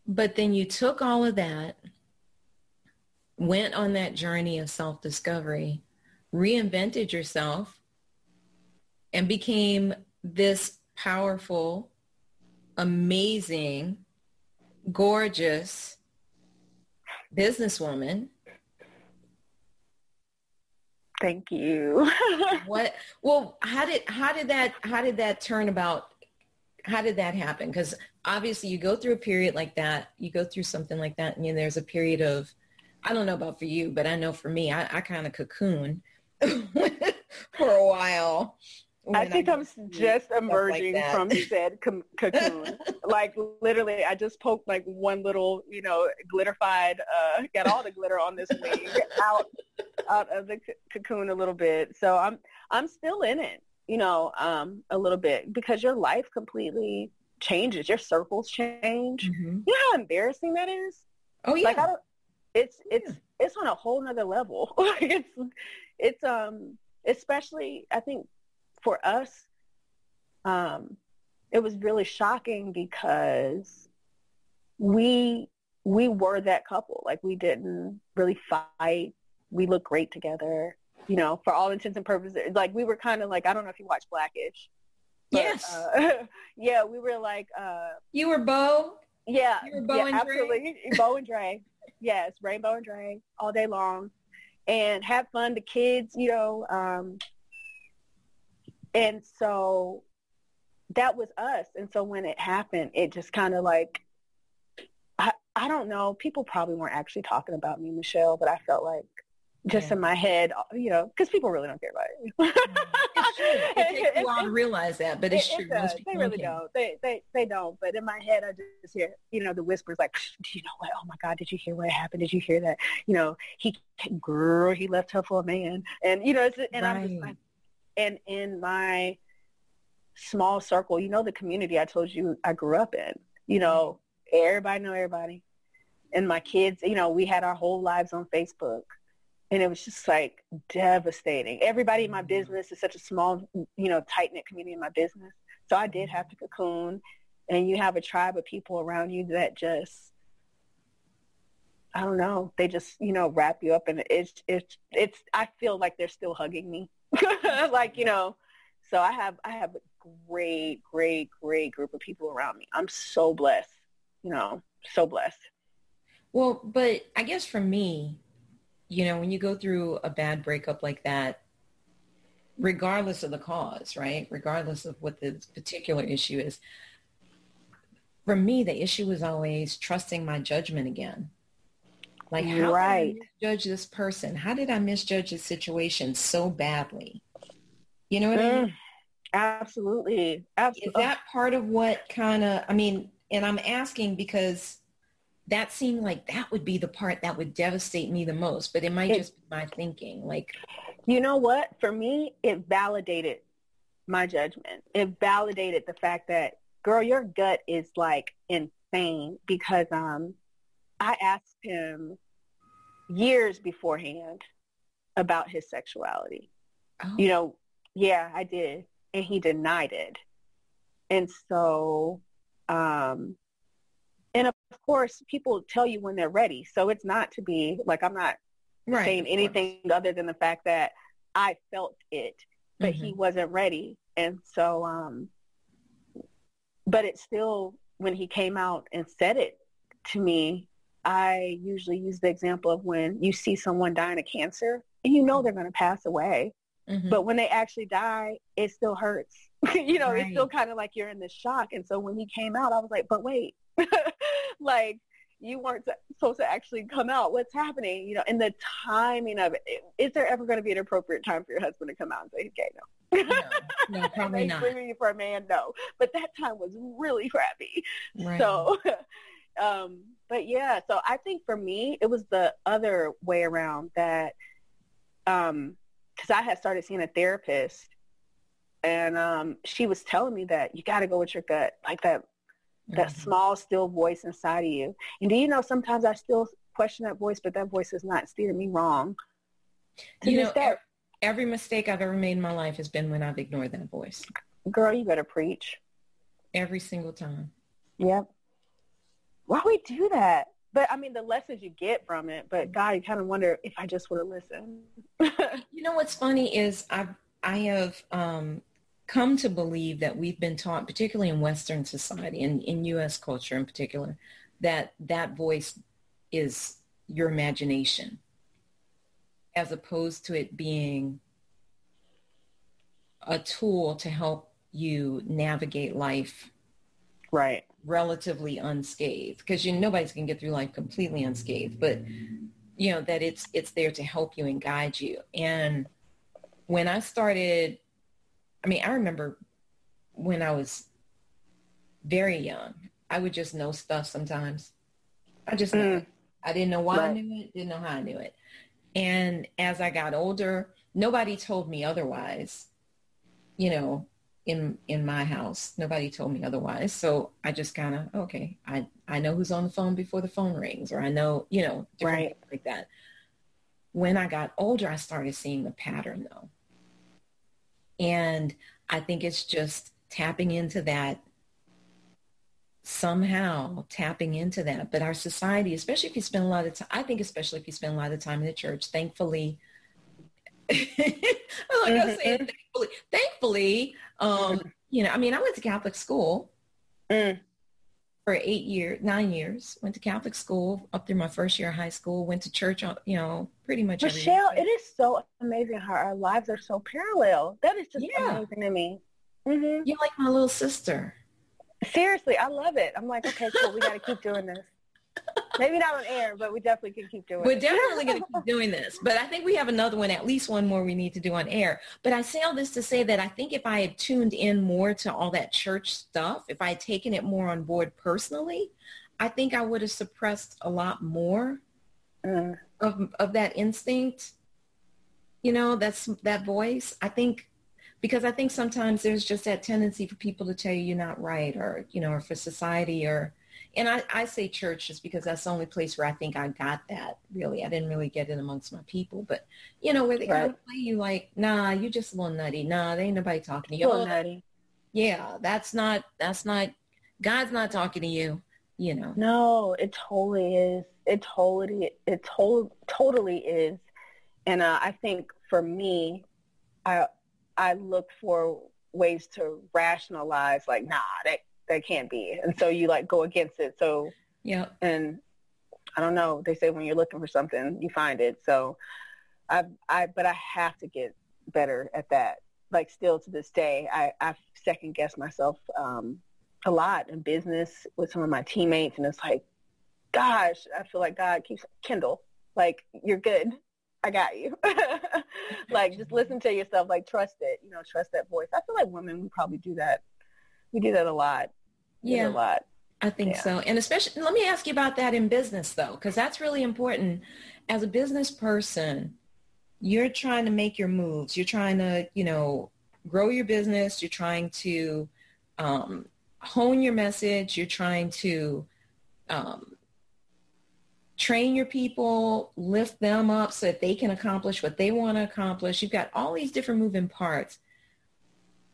But then you took all of that, went on that journey of self-discovery, reinvented yourself, and became this powerful, amazing, gorgeous businesswoman. Thank you. What? Well, how did how did that how did that turn about? How did that happen? Because obviously, you go through a period like that. You go through something like that, and you know, there's a period of, I don't know about for you, but I know for me, I, I kind of cocoon for a while. When I think I I'm just emerging like from said com- cocoon. Like literally, I just poked like one little, you know, glitterified, uh, got all the glitter on this wing out, out of the c- cocoon a little bit. So I'm, I'm still in it, you know, um, a little bit, because your life completely changes. Your circles change. Mm-hmm. You know how embarrassing that is? Oh yeah. Like I don't, it's, it's, yeah. it's on a whole nother level. Like it's, it's, um, especially I think, for us, um, it was really shocking because we we were that couple. Like, we didn't really fight. We looked great together, you know, for all intents and purposes. Like, we were kind of like, I don't know if you watch Black-ish. But, yes. Uh, yeah, we were like. Uh, you were Bo? Yeah. You were Bo yeah, and absolutely. Dre? Absolutely. Bo and Dre. Yes, Rainbow and Dre all day long. And have fun. The kids, you know. Um, And so that was us. And so when it happened, it just kind of like, I, I don't know, people probably weren't actually talking about me, Michelle, but I felt like just yeah. in my head, you know, because people really don't care about it. It's true. It takes a while to realize that, but it's it, true. It Most they really care. Don't. They, they they don't. But in my head, I just hear, you know, the whispers like, do you know what? Oh, my God, did you hear what happened? Did you hear that? You know, he, girl, he left her for a man. And, you know, it's, and right. I'm just like, and in my small circle, you know, the community I told you I grew up in, you know, everybody know everybody. And my kids, you know, we had our whole lives on Facebook. And it was just like devastating. Everybody in my business is such a small, you know, tight-knit community in my business. So I did have to cocoon. And you have a tribe of people around you that just, I don't know, they just, you know, wrap you up. And it's, it's, it's, I feel like they're still hugging me. Like, you know, so I have, I have a great, great, great group of people around me. I'm so blessed, you know, so blessed. Well, but I guess for me, you know, when you go through a bad breakup like that, regardless of the cause, right, regardless of what the particular issue is, for me, the issue was always trusting my judgment again. Like, how right. did I misjudge this person? How did I misjudge this situation so badly? You know what mm, I mean? Absolutely. Absolutely. Is that part of what kind of, I mean, and I'm asking because that seemed like that would be the part that would devastate me the most, but it might it, just be my thinking. Like, you know what? For me, it validated my judgment. It validated the fact that, girl, your gut is like insane, because um, I asked him years beforehand about his sexuality. Oh. You know, yeah, I did. And he denied it. And so, um, and of course, people tell you when they're ready. So it's not to be like, I'm not right, saying anything other than the fact that I felt it, but mm-hmm. he wasn't ready. And so, um, but it still, when he came out and said it to me, I usually use the example of when you see someone dying of cancer, and you know they're going to pass away. Mm-hmm. But when they actually die, it still hurts. you know, right. It's still kind of like you're in the shock. And so when he came out, I was like, but wait, like you weren't supposed to actually come out. What's happening? You know, and the timing of it. Is there ever going to be an appropriate time for your husband to come out and say he's gay? No. No, no, probably not. For a man, no. But that time was really crappy. Right. So, um, but yeah, so I think for me, it was the other way around that, um, because I had started seeing a therapist, and um, she was telling me that you got to go with your gut, like that, that mm-hmm. small, still voice inside of you. And do you know, sometimes I still question that voice, but that voice is not steering me wrong. To you know, that, every mistake I've ever made in my life has been when I've ignored that voice. Girl, you better preach. Every single time. Yep. Why we do that? But, I mean, the lessons you get from it, but, God, you kind of wonder if I just would have listened. You know what's funny is I've, I have um, come to believe that we've been taught, particularly in Western society, in, in U S culture in particular, that that voice is your imagination, as opposed to it being a tool to help you navigate life right, relatively unscathed. Because you nobody's going to get through life completely unscathed, but you know that it's it's there to help you and guide you. And when I started, I mean, I remember when I was very young, I would just know stuff sometimes. I just knew mm. I didn't know why right. I knew it, didn't know how I knew it. And as I got older, nobody told me otherwise, you know, in in my house. Nobody told me otherwise. So I just kind of, okay, I, I know who's on the phone before the phone rings, or I know, you know, different right. things like that. When I got older, I started seeing the pattern, though. And I think it's just tapping into that, somehow tapping into that. But our society, especially if you spend a lot of time, I think especially if you spend a lot of time in the church, thankfully, like mm-hmm. I was saying, thankfully, thankfully um, you know, I mean, I went to Catholic school mm. for eight years, nine years, went to Catholic school up through my first year of high school, went to church, you know, pretty much every Michelle, year. It is so amazing how our lives are so parallel. That is just yeah. amazing to me. Mm-hmm. You're like my little sister. Seriously, I love it. I'm like, okay, cool, we got to keep doing this. Maybe not on air, but we definitely can keep doing We're it. We're definitely going to keep doing this. But I think we have another one, at least one more we need to do on air. But I say all this to say that I think if I had tuned in more to all that church stuff, if I had taken it more on board personally, I think I would have suppressed a lot more mm. of of that instinct, you know, that's that voice. I think Because I think sometimes there's just that tendency for people to tell you you're not right, or, you know, or for society, or And I, I say church just because that's the only place where I think I got that, really. I didn't really get it amongst my people. But, you know, where they kind of play you like, nah, you just a little nutty. Nah, there ain't nobody talking to you. A little nutty. Yeah, that's not, that's not, God's not talking to you, you know. No, it totally is. It totally, it to- totally is. And uh, I think for me, I I look for ways to rationalize, like, nah, that that can't be. And so you, like, go against it. So, yeah. And I don't know. They say when you're looking for something, you find it. So I, I but I have to get better at that. Like, still to this day, I, I second guess myself um, a lot in business with some of my teammates. And it's like, gosh, I feel like God keeps, Kendall, like, you're good. I got you. Like, just listen to yourself. Like, trust it. You know, trust that voice. I feel like women, we probably do that. We do that a lot. We yeah, a lot. I think yeah. so. And especially, let me ask you about that in business, though, because that's really important. As a business person, you're trying to make your moves. You're trying to, you know, grow your business. You're trying to um, hone your message. You're trying to um, train your people, lift them up so that they can accomplish what they want to accomplish. You've got all these different moving parts.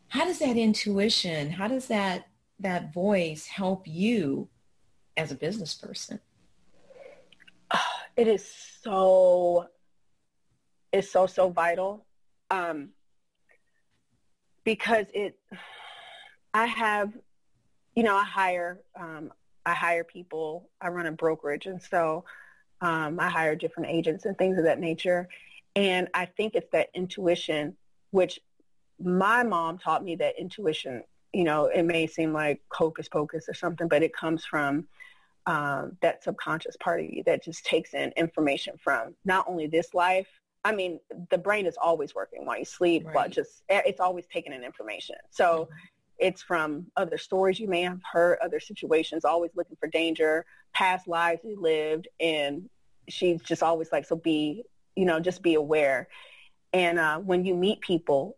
How does that intuition, how does that that voice help you as a business person? It is so, it's so, so vital um, because it, I have, you know, I hire, um, I hire people, I run a brokerage. And so um, I hire different agents and things of that nature. And I think it's that intuition, which my mom taught me that intuition, you know, it may seem like hocus pocus or something, but it comes from um, that subconscious part of you that just takes in information from not only this life. I mean, the brain is always working while you sleep, right. but just it's always taking in information. So mm-hmm. it's from other stories you may have heard, other situations, always looking for danger, past lives you lived. And she's just always like, so be, you know, just be aware. And uh, when you meet people,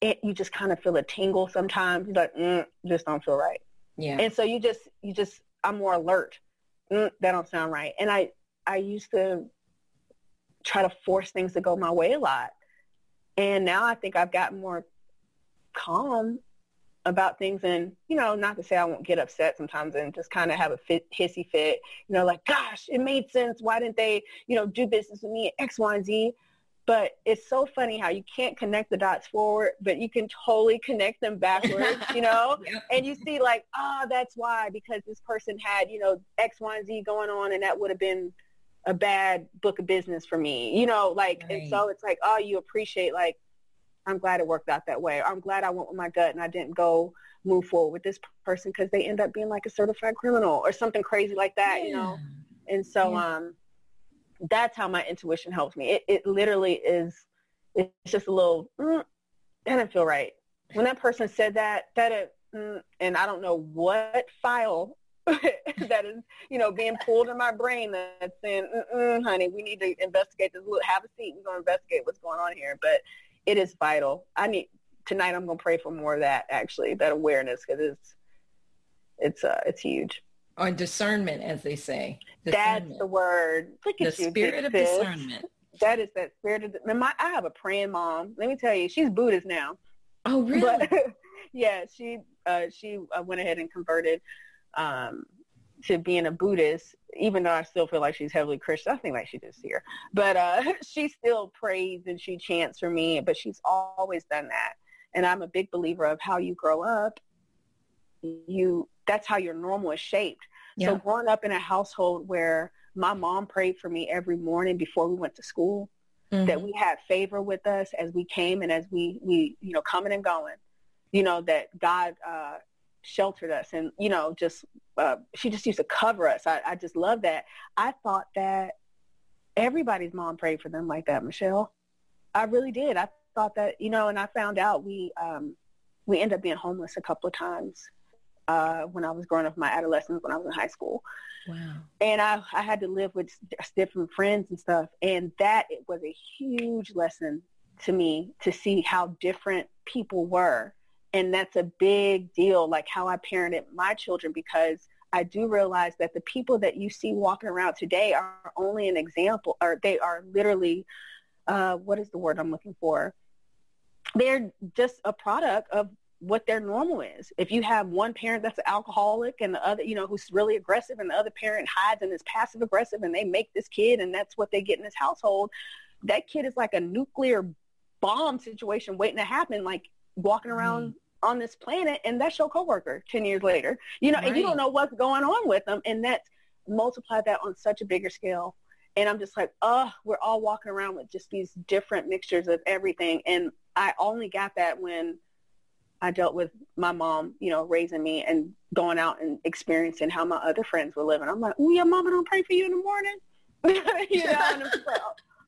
It, you just kind of feel a tingle sometimes. You're like, mm, just don't feel right. Yeah. And so you just, you just, I'm more alert. Mm, that don't sound right. And I, I used to try to force things to go my way a lot. And now I think I've gotten more calm about things and, you know, not to say I won't get upset sometimes and just kind of have a fit, hissy fit, you know, like, gosh, it made sense. Why didn't they, you know, do business with me at X, Y, and Z? But it's so funny how you can't connect the dots forward, but you can totally connect them backwards, you know? Yep. And you see like, oh, that's why, because this person had, you know, X, Y, and Z going on, and that would have been a bad book of business for me, you know? Like, right. And so it's like, oh, you appreciate, like, I'm glad it worked out that way. I'm glad I went with my gut and I didn't go move forward with this person because they end up being like a certified criminal or something crazy like that, yeah. you know? And so, yeah. um. that's how my intuition helps me. It it literally is, it's just a little, mm, that didn't feel right. When that person said that, that, mm, and I don't know what file that is, you know, being pulled in my brain that's saying, mm-mm, honey, we need to investigate this. Have a seat. We're going to investigate what's going on here. But it is vital. I need, tonight I'm going to pray for more of that, actually, that awareness, because it's, it's, uh, it's huge. Or discernment, as they say. That's the word. Look at the you, spirit of this. Discernment. That is that spirit of the, my. I have a praying mom. Let me tell you, she's Buddhist now. Oh, really? But, yeah, she uh, she went ahead and converted um, to being a Buddhist. Even though I still feel like she's heavily Christian, I think like she is here. But uh, she still prays and she chants for me. But she's always done that, and I'm a big believer of how you grow up. You. That's how your normal is shaped. Yeah. So growing up in a household where my mom prayed for me every morning before we went to school, mm-hmm. that we had favor with us as we came and as we, we, you know, coming and going, you know, that God uh, sheltered us and, you know, just, uh, she just used to cover us. I, I just love that. I thought that everybody's mom prayed for them like that, Michelle. I really did. I thought that, you know, and I found out we, um, we ended up being homeless a couple of times. Uh, when I was growing up, my adolescence, when I was in high school. Wow. And I, I had to live with different friends and stuff. And that it was a huge lesson to me to see how different people were. And that's a big deal, like how I parented my children, because I do realize that the people that you see walking around today are only an example, or they are literally, uh, what is the word I'm looking for? They're just a product of what their normal is. If you have one parent that's an alcoholic and the other, you know, who's really aggressive, and the other parent hides and is passive aggressive, and they make this kid, and that's what they get in this household, that kid is like a nuclear bomb situation waiting to happen, like walking around mm. on this planet, and that's your coworker ten years later, you know, right. and you don't know what's going on with them. And that's multiply that on such a bigger scale. And I'm just like, oh, we're all walking around with just these different mixtures of everything. And I only got that when I dealt with my mom, you know, raising me and going out and experiencing how my other friends were living. I'm like, oh, your mama don't pray for you in the morning. you know, and I'm just like,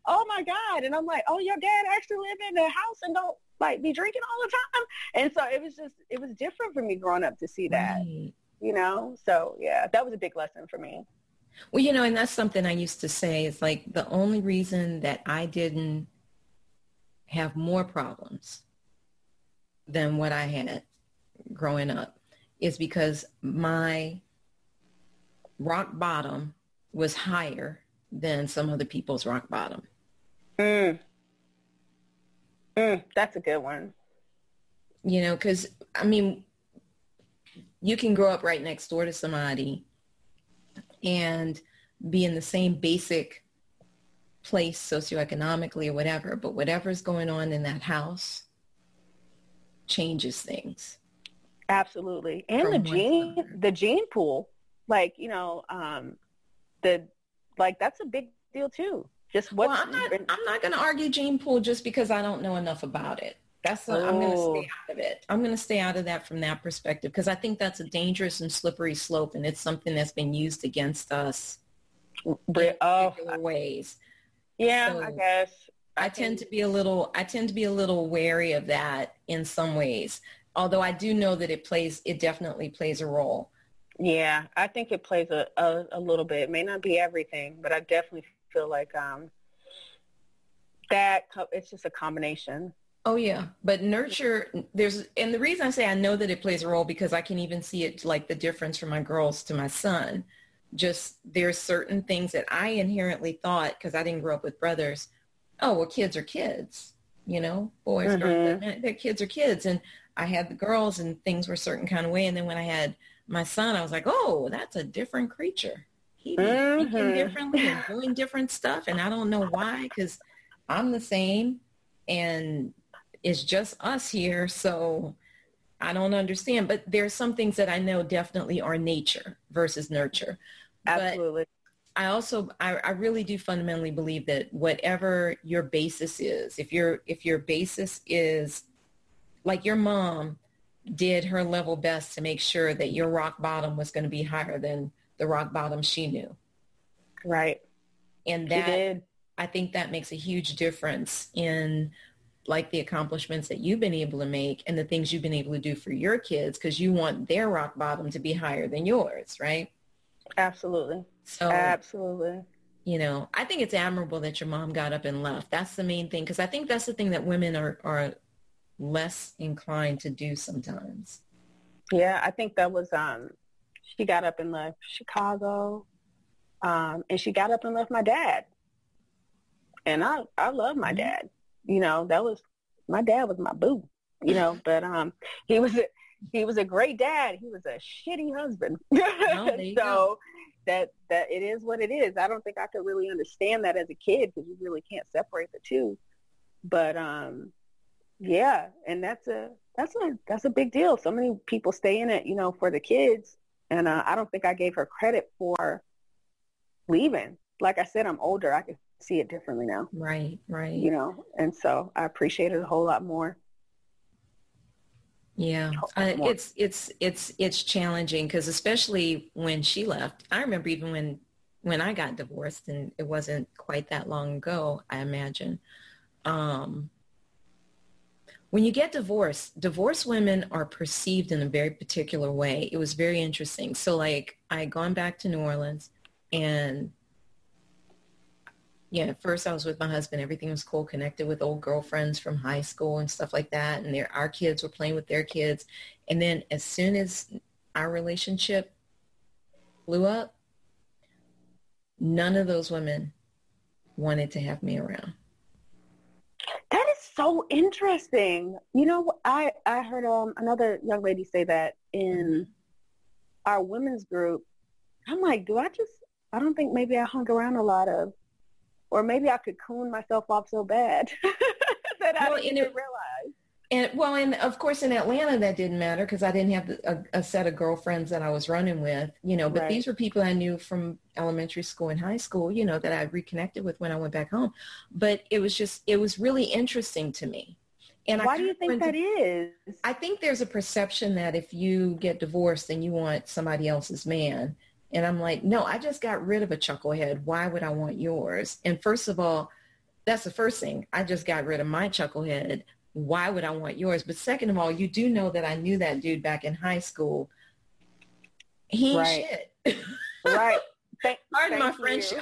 oh, my God. And I'm like, oh, your dad actually live in the house and don't, like, be drinking all the time. And so it was just, it was different for me growing up to see that, right. you know. So, yeah, that was a big lesson for me. Well, you know, and that's something I used to say. It's like the only reason that I didn't have more problems than what I had growing up is because my rock bottom was higher than some other people's rock bottom. Mm. Mm, that's a good one. You know, because, I mean, you can grow up right next door to somebody and be in the same basic place socioeconomically or whatever, but whatever's going on in that house changes things. Absolutely. And the gene, summer. the gene pool, like, you know, um, the, like, that's a big deal too. Just what well, I'm not, I'm not going to argue gene pool just because I don't know enough about it. That's, a, oh. I'm going to stay out of it. I'm going to stay out of that from that perspective, because I think that's a dangerous and slippery slope. And it's something that's been used against us oh. in particular ways. Yeah, so, I guess. I tend to be a little, I tend to be a little wary of that in some ways, although I do know that it plays, it definitely plays a role. Yeah, I think it plays a, a, a little bit. It may not be everything, but I definitely feel like um, that co- it's just a combination. Oh, yeah. But nurture, there's, and the reason I say I know that it plays a role, because I can even see it, like the difference from my girls to my son. Just there's certain things that I inherently thought, because I didn't grow up with brothers, oh, well, kids are kids, you know, boys, mm-hmm. girls, their kids are kids. And I had the girls and things were a certain kind of way. And then when I had my son, I was like, oh, that's a different creature. He's mm-hmm. thinking differently and doing different stuff. And I don't know why, because I'm the same and it's just us here. So I don't understand. But there's some things that I know definitely are nature versus nurture. Absolutely. But I also, I, I really do fundamentally believe that whatever your basis is, if your if your basis is, like your mom did her level best to make sure that your rock bottom was going to be higher than the rock bottom she knew. Right. And that, she did. I think that makes a huge difference in like the accomplishments that you've been able to make and the things you've been able to do for your kids, because you want their rock bottom to be higher than yours, right? Absolutely. So, absolutely. You know, I think it's admirable that your mom got up and left. That's the main thing, because I think that's the thing that women are, are less inclined to do sometimes. Yeah, I think that was, um, she got up and left Chicago, um, and she got up and left my dad. And I, I love my mm-hmm. dad. You know, that was, my dad was my boo, you know, but um, he was a, he was a great dad. He was a shitty husband. Oh, so go. that that it is what it is. I don't think I could really understand that as a kid, because you really can't separate the two. But um, yeah, and that's a that's a that's a big deal. So many people stay in it, you know, for the kids, and uh, I don't think I gave her credit for leaving. Like I said, I'm older. I can see it differently now. Right, right. You know, and so I appreciate it a whole lot more. Yeah, uh, it's it's it's it's challenging, because especially when she left, I remember even when when I got divorced, and it wasn't quite that long ago, I imagine. Um, when you get divorced, divorced women are perceived in a very particular way. It was very interesting. So like I had gone back to New Orleans, and yeah, at first I was with my husband. Everything was cool, connected with old girlfriends from high school and stuff like that. And their, our kids were playing with their kids. And then as soon as our relationship blew up, none of those women wanted to have me around. That is so interesting. You know, I, I heard um, another young lady say that in our women's group. I'm like, do I just, I don't think maybe I hung around a lot of, or maybe I cocooned myself off so bad that well, I didn't even it, realize. And, well, and of course in Atlanta that didn't matter because I didn't have a, a set of girlfriends that I was running with, you know, but right. These were people I knew from elementary school and high school, you know, that I reconnected with when I went back home. But it was just, it was really interesting to me. And why I do you think that is? I think there's a perception that if you get divorced then you want somebody else's man. And I'm like, no, I just got rid of a chucklehead. Why would I want yours? And first of all, that's the first thing. I just got rid of my chucklehead. Why would I want yours? But second of all, you do know that I knew that dude back in high school. He right. shit. Right. Thank, Pardon thank my French.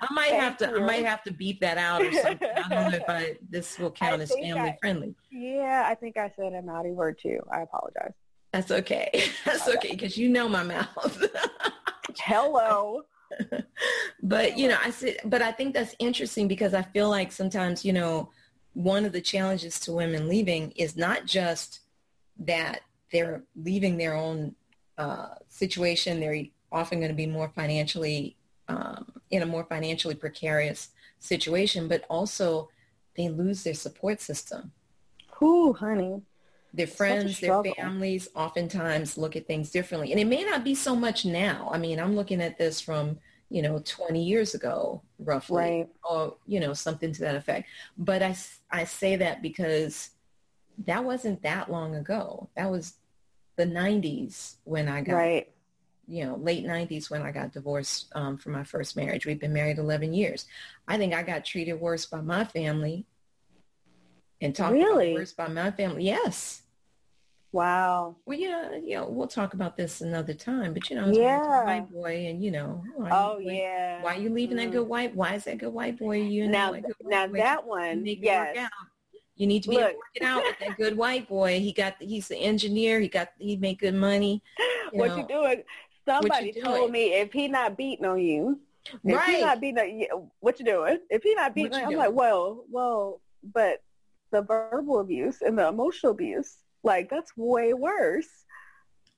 I might thank have to. You. I might have to beep that out or something. I don't know if I, this will count I as family I, friendly. Yeah, I think I said a naughty word too. I apologize. That's okay. That's okay, because you know my mouth. Hello. But, you know, I said, but I think that's interesting because I feel like sometimes, you know, one of the challenges to women leaving is not just that they're leaving their own uh, situation. They're often going to be more financially, um, in a more financially precarious situation, but also they lose their support system. Ooh, honey. Their friends, their families oftentimes look at things differently. And it may not be so much now. I mean, I'm looking at this from, you know, twenty years ago, roughly, right. Or, you know, something to that effect. But I, I say that because that wasn't that long ago. That was the nineties when I got, right. you know, late nineties when I got divorced um, from my first marriage. We've been married eleven years. I think I got treated worse by my family. And talked really? About worse by my family. Yes. Wow. Well, you know, you know, we'll talk about this another time. But, you know, I was yeah. a white boy and, you know. Oh, you, yeah. Why are you leaving mm. that good white? Why is that good white boy? You Now, that, now that one, you yes. Work out. You need to be working out with that good white boy. He got, he's the engineer. He got, he made good money. You what know, you doing? Somebody you doing? Told me if he not beating on you. If right. he not beating on you, what you doing? If he not beating on you, I'm doing? Like, whoa, whoa, but. The verbal abuse and the emotional abuse, like that's way worse.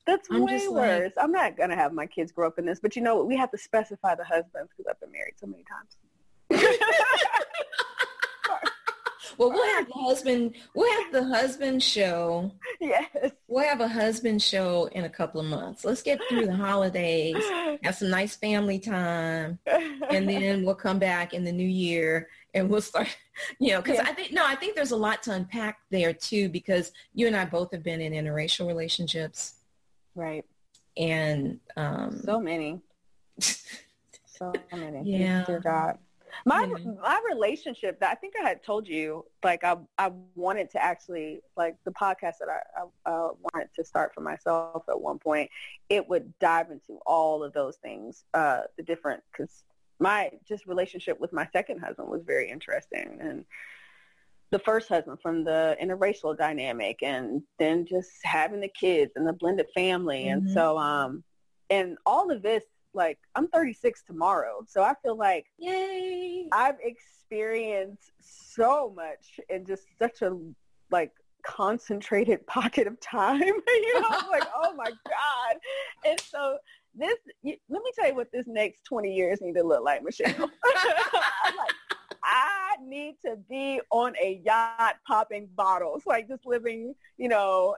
That's I'm way worse. Like, I'm not going to have my kids grow up in this, but you know what? We have to specify the husbands because I've been married so many times. Well, we'll have the husband, we'll have the husband show. Yes. We'll have a husband show in a couple of months. Let's get through the holidays, have some nice family time, and then we'll come back in the new year. And we'll start, you know, because yeah. I think, no, I think there's a lot to unpack there, too, because you and I both have been in interracial relationships. Right. And. Um, so many. So many. Yeah. Dear God. My, yeah. my relationship, that I think I had told you, like, I I wanted to actually, like, the podcast that I, I uh, wanted to start for myself at one point, it would dive into all of those things, uh, the different, because. My just relationship with my second husband was very interesting, and the first husband from the interracial dynamic, and then just having the kids and the blended family. Mm-hmm. And so, um, and all of this, like I'm thirty-six tomorrow. So I feel like yay, I've experienced so much in just such a like concentrated pocket of time, you know, like, oh my God. And so, This you, let me tell you what this next twenty years need to look like, Michelle. I'm like, I need to be on a yacht popping bottles, like just living, you know.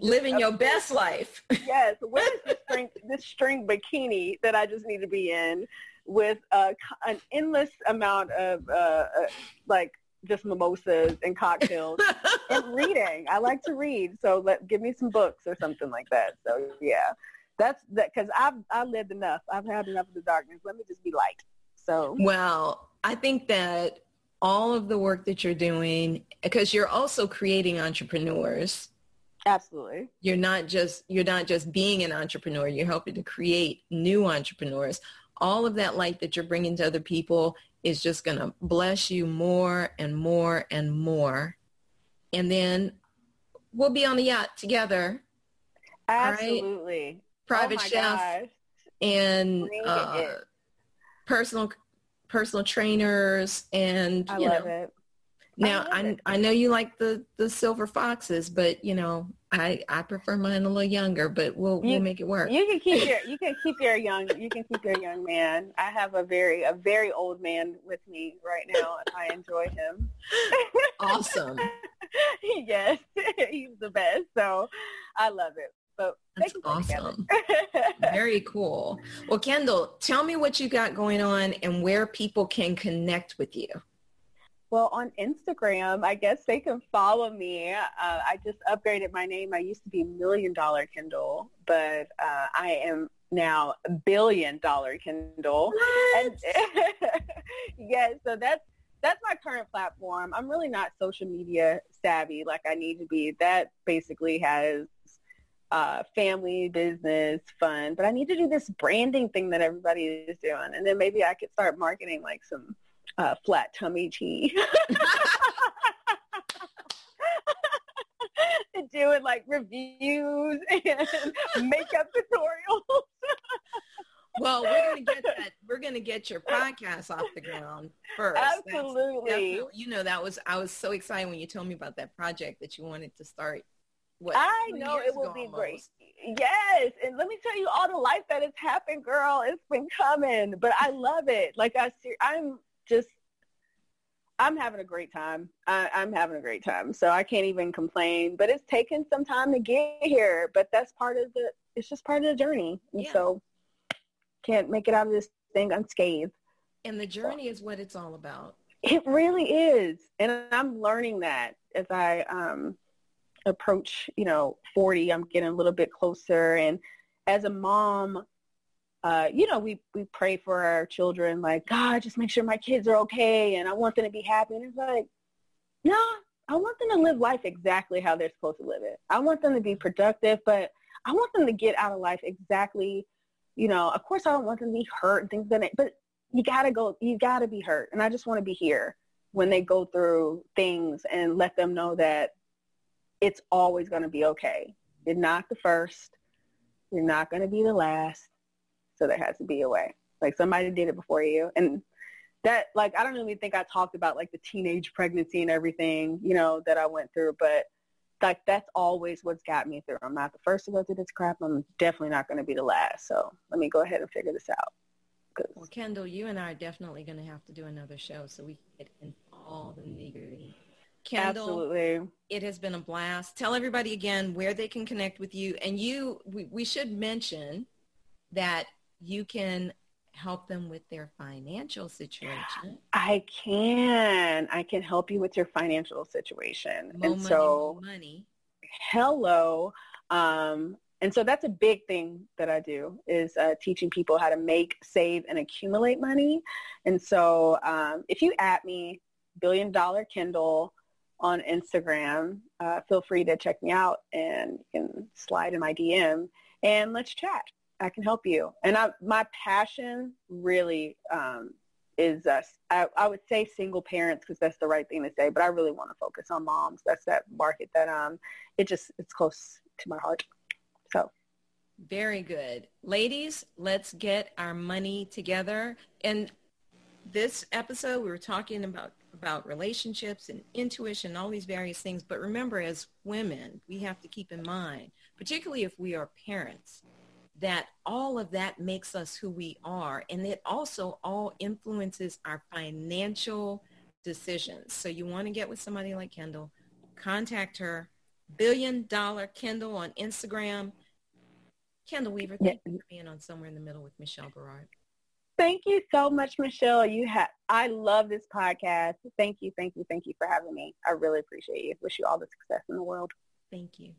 Living your best life. Yes. Where's this string, this string bikini that I just need to be in with uh, an endless amount of uh, like just mimosas and cocktails and reading. I like to read. So let give me some books or something like that. So, yeah. That's that because I've I lived enough. I've had enough of the darkness. Let me just be light. So well, I think that all of the work that you're doing, because you're also creating entrepreneurs. Absolutely. You're not just you're not just being an entrepreneur. You're helping to create new entrepreneurs. All of that light that you're bringing to other people is just going to bless you more and more and more. And then we'll be on the yacht together. Absolutely. Right? Private oh chef gosh. and uh, personal personal trainers, and I you love know. It. Now I I, it. I know you like the, the silver foxes, but you know I, I prefer mine a little younger. But we'll you, we'll make it work. You can keep your you can keep your young you can keep your young man. I have a very a very old man with me right now, and I enjoy him. Awesome. Yes, he's the best. So I love it. So that's awesome. Very cool. Well, Kendall, tell me what you got going on and where people can connect with you. Well, on Instagram, I guess they can follow me. Uh, I just upgraded my name. I used to be Million Dollar Kendall, but uh, I am now Billion Dollar Kendall. And yes, so that's that's my current platform. I'm really not social media savvy like I need to be. That basically has Uh, family, business, fun, but I need to do this branding thing that everybody is doing, and then maybe I could start marketing like some uh, flat tummy tea. Doing like reviews and makeup tutorials. Well, we're gonna get that. We're gonna get your podcast off the ground first. Absolutely. You know, that was I was so excited when you told me about that project that you wanted to start. What, I know it will be almost. Great. Yes. And let me tell you all the life that has happened, girl. It's been coming, but I love it. Like I see, I'm just, I'm having a great time. I, I'm having a great time. So I can't even complain, but it's taken some time to get here, but that's part of the, it's just part of the journey. And yeah. So can't make it out of this thing unscathed. And the journey so. is what it's all about. It really is. And I'm learning that as I, um, approach, you know, forty, I'm getting a little bit closer. And as a mom, uh, you know, we, we pray for our children, like, God, just make sure my kids are okay. And I want them to be happy. And it's like, no, I want them to live life exactly how they're supposed to live it. I want them to be productive, but I want them to get out of life exactly, you know, of course I don't want them to be hurt and things like that, but you gotta go, you gotta be hurt. And I just want to be here when they go through things and let them know that it's always going to be okay. You're not the first. You're not going to be the last. So there has to be a way. Like somebody did it before you. And that, like, I don't even think I talked about like the teenage pregnancy and everything, you know, that I went through, but like, that's always what's got me through. I'm not the first to go through this crap. I'm definitely not going to be the last. So let me go ahead and figure this out. Well, Kendall, you and I are definitely going to have to do another show so we can get into all the nitty-gritty. Kendall, absolutely. It has been a blast. Tell everybody again where they can connect with you. And you, we, we should mention that you can help them with their financial situation. I can. I can help you with your financial situation. More and money, so, money. Hello. Um, and so that's a big thing that I do is uh, teaching people how to make, save, and accumulate money. And so um, if you at me, Billion Dollar Kendall, on Instagram, uh, feel free to check me out and you can slide in my D M and let's chat. I can help you. And I, my passion really um, is, uh, I, I would say single parents because that's the right thing to say, but I really want to focus on moms. That's that market that um, it just, it's close to my heart. So. Very good. Ladies, let's get our money together. And this episode, we were talking about about relationships and intuition, all these various things. But remember, as women, we have to keep in mind, particularly if we are parents, that all of that makes us who we are. And it also all influences our financial decisions. So you want to get with somebody like Kendall, contact her, Billion Dollar Kendall on Instagram. Kendall Weaver, thank you for being on Somewhere in the Middle with Michelle Barard. Thank you so much, Michelle. You have, I love this podcast. Thank you, thank you, thank you for having me. I really appreciate you. Wish you all the success in the world. Thank you.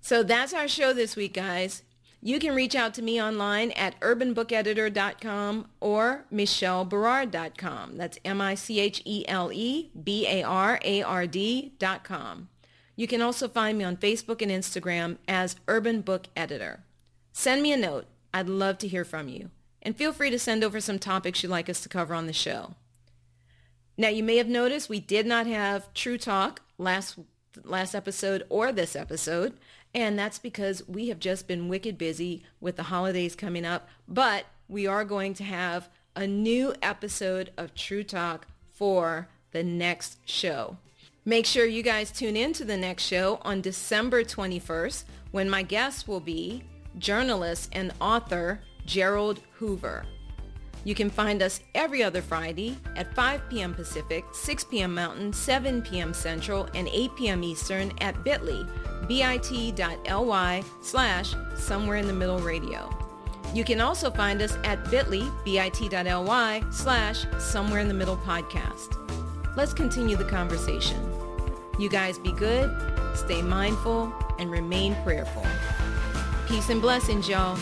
So that's our show this week, guys. You can reach out to me online at urban book editor dot com or michelle barard dot com. That's M I C H E L E B A R A R D dot com. You can also find me on Facebook and Instagram as Urban Book Editor. Send me a note. I'd love to hear from you. And feel free to send over some topics you'd like us to cover on the show. Now, you may have noticed we did not have True Talk last last episode or this episode, And that's because we have just been wicked busy with the holidays coming up, but we are going to have a new episode of True Talk for the next show. Make sure you guys tune in to the next show on December twenty-first, when my guest will be journalist and author Gerald Hoover. You can find us every other Friday at five p.m. Pacific, six p.m. Mountain, seven p.m. Central, and eight p.m. Eastern at bit.ly, bit.ly slash somewhere in the middle radio. You can also find us at bit.ly, bit.ly slash somewhere in the middle podcast. Let's continue the conversation. You guys be good, stay mindful, and remain prayerful. Peace and blessings, y'all.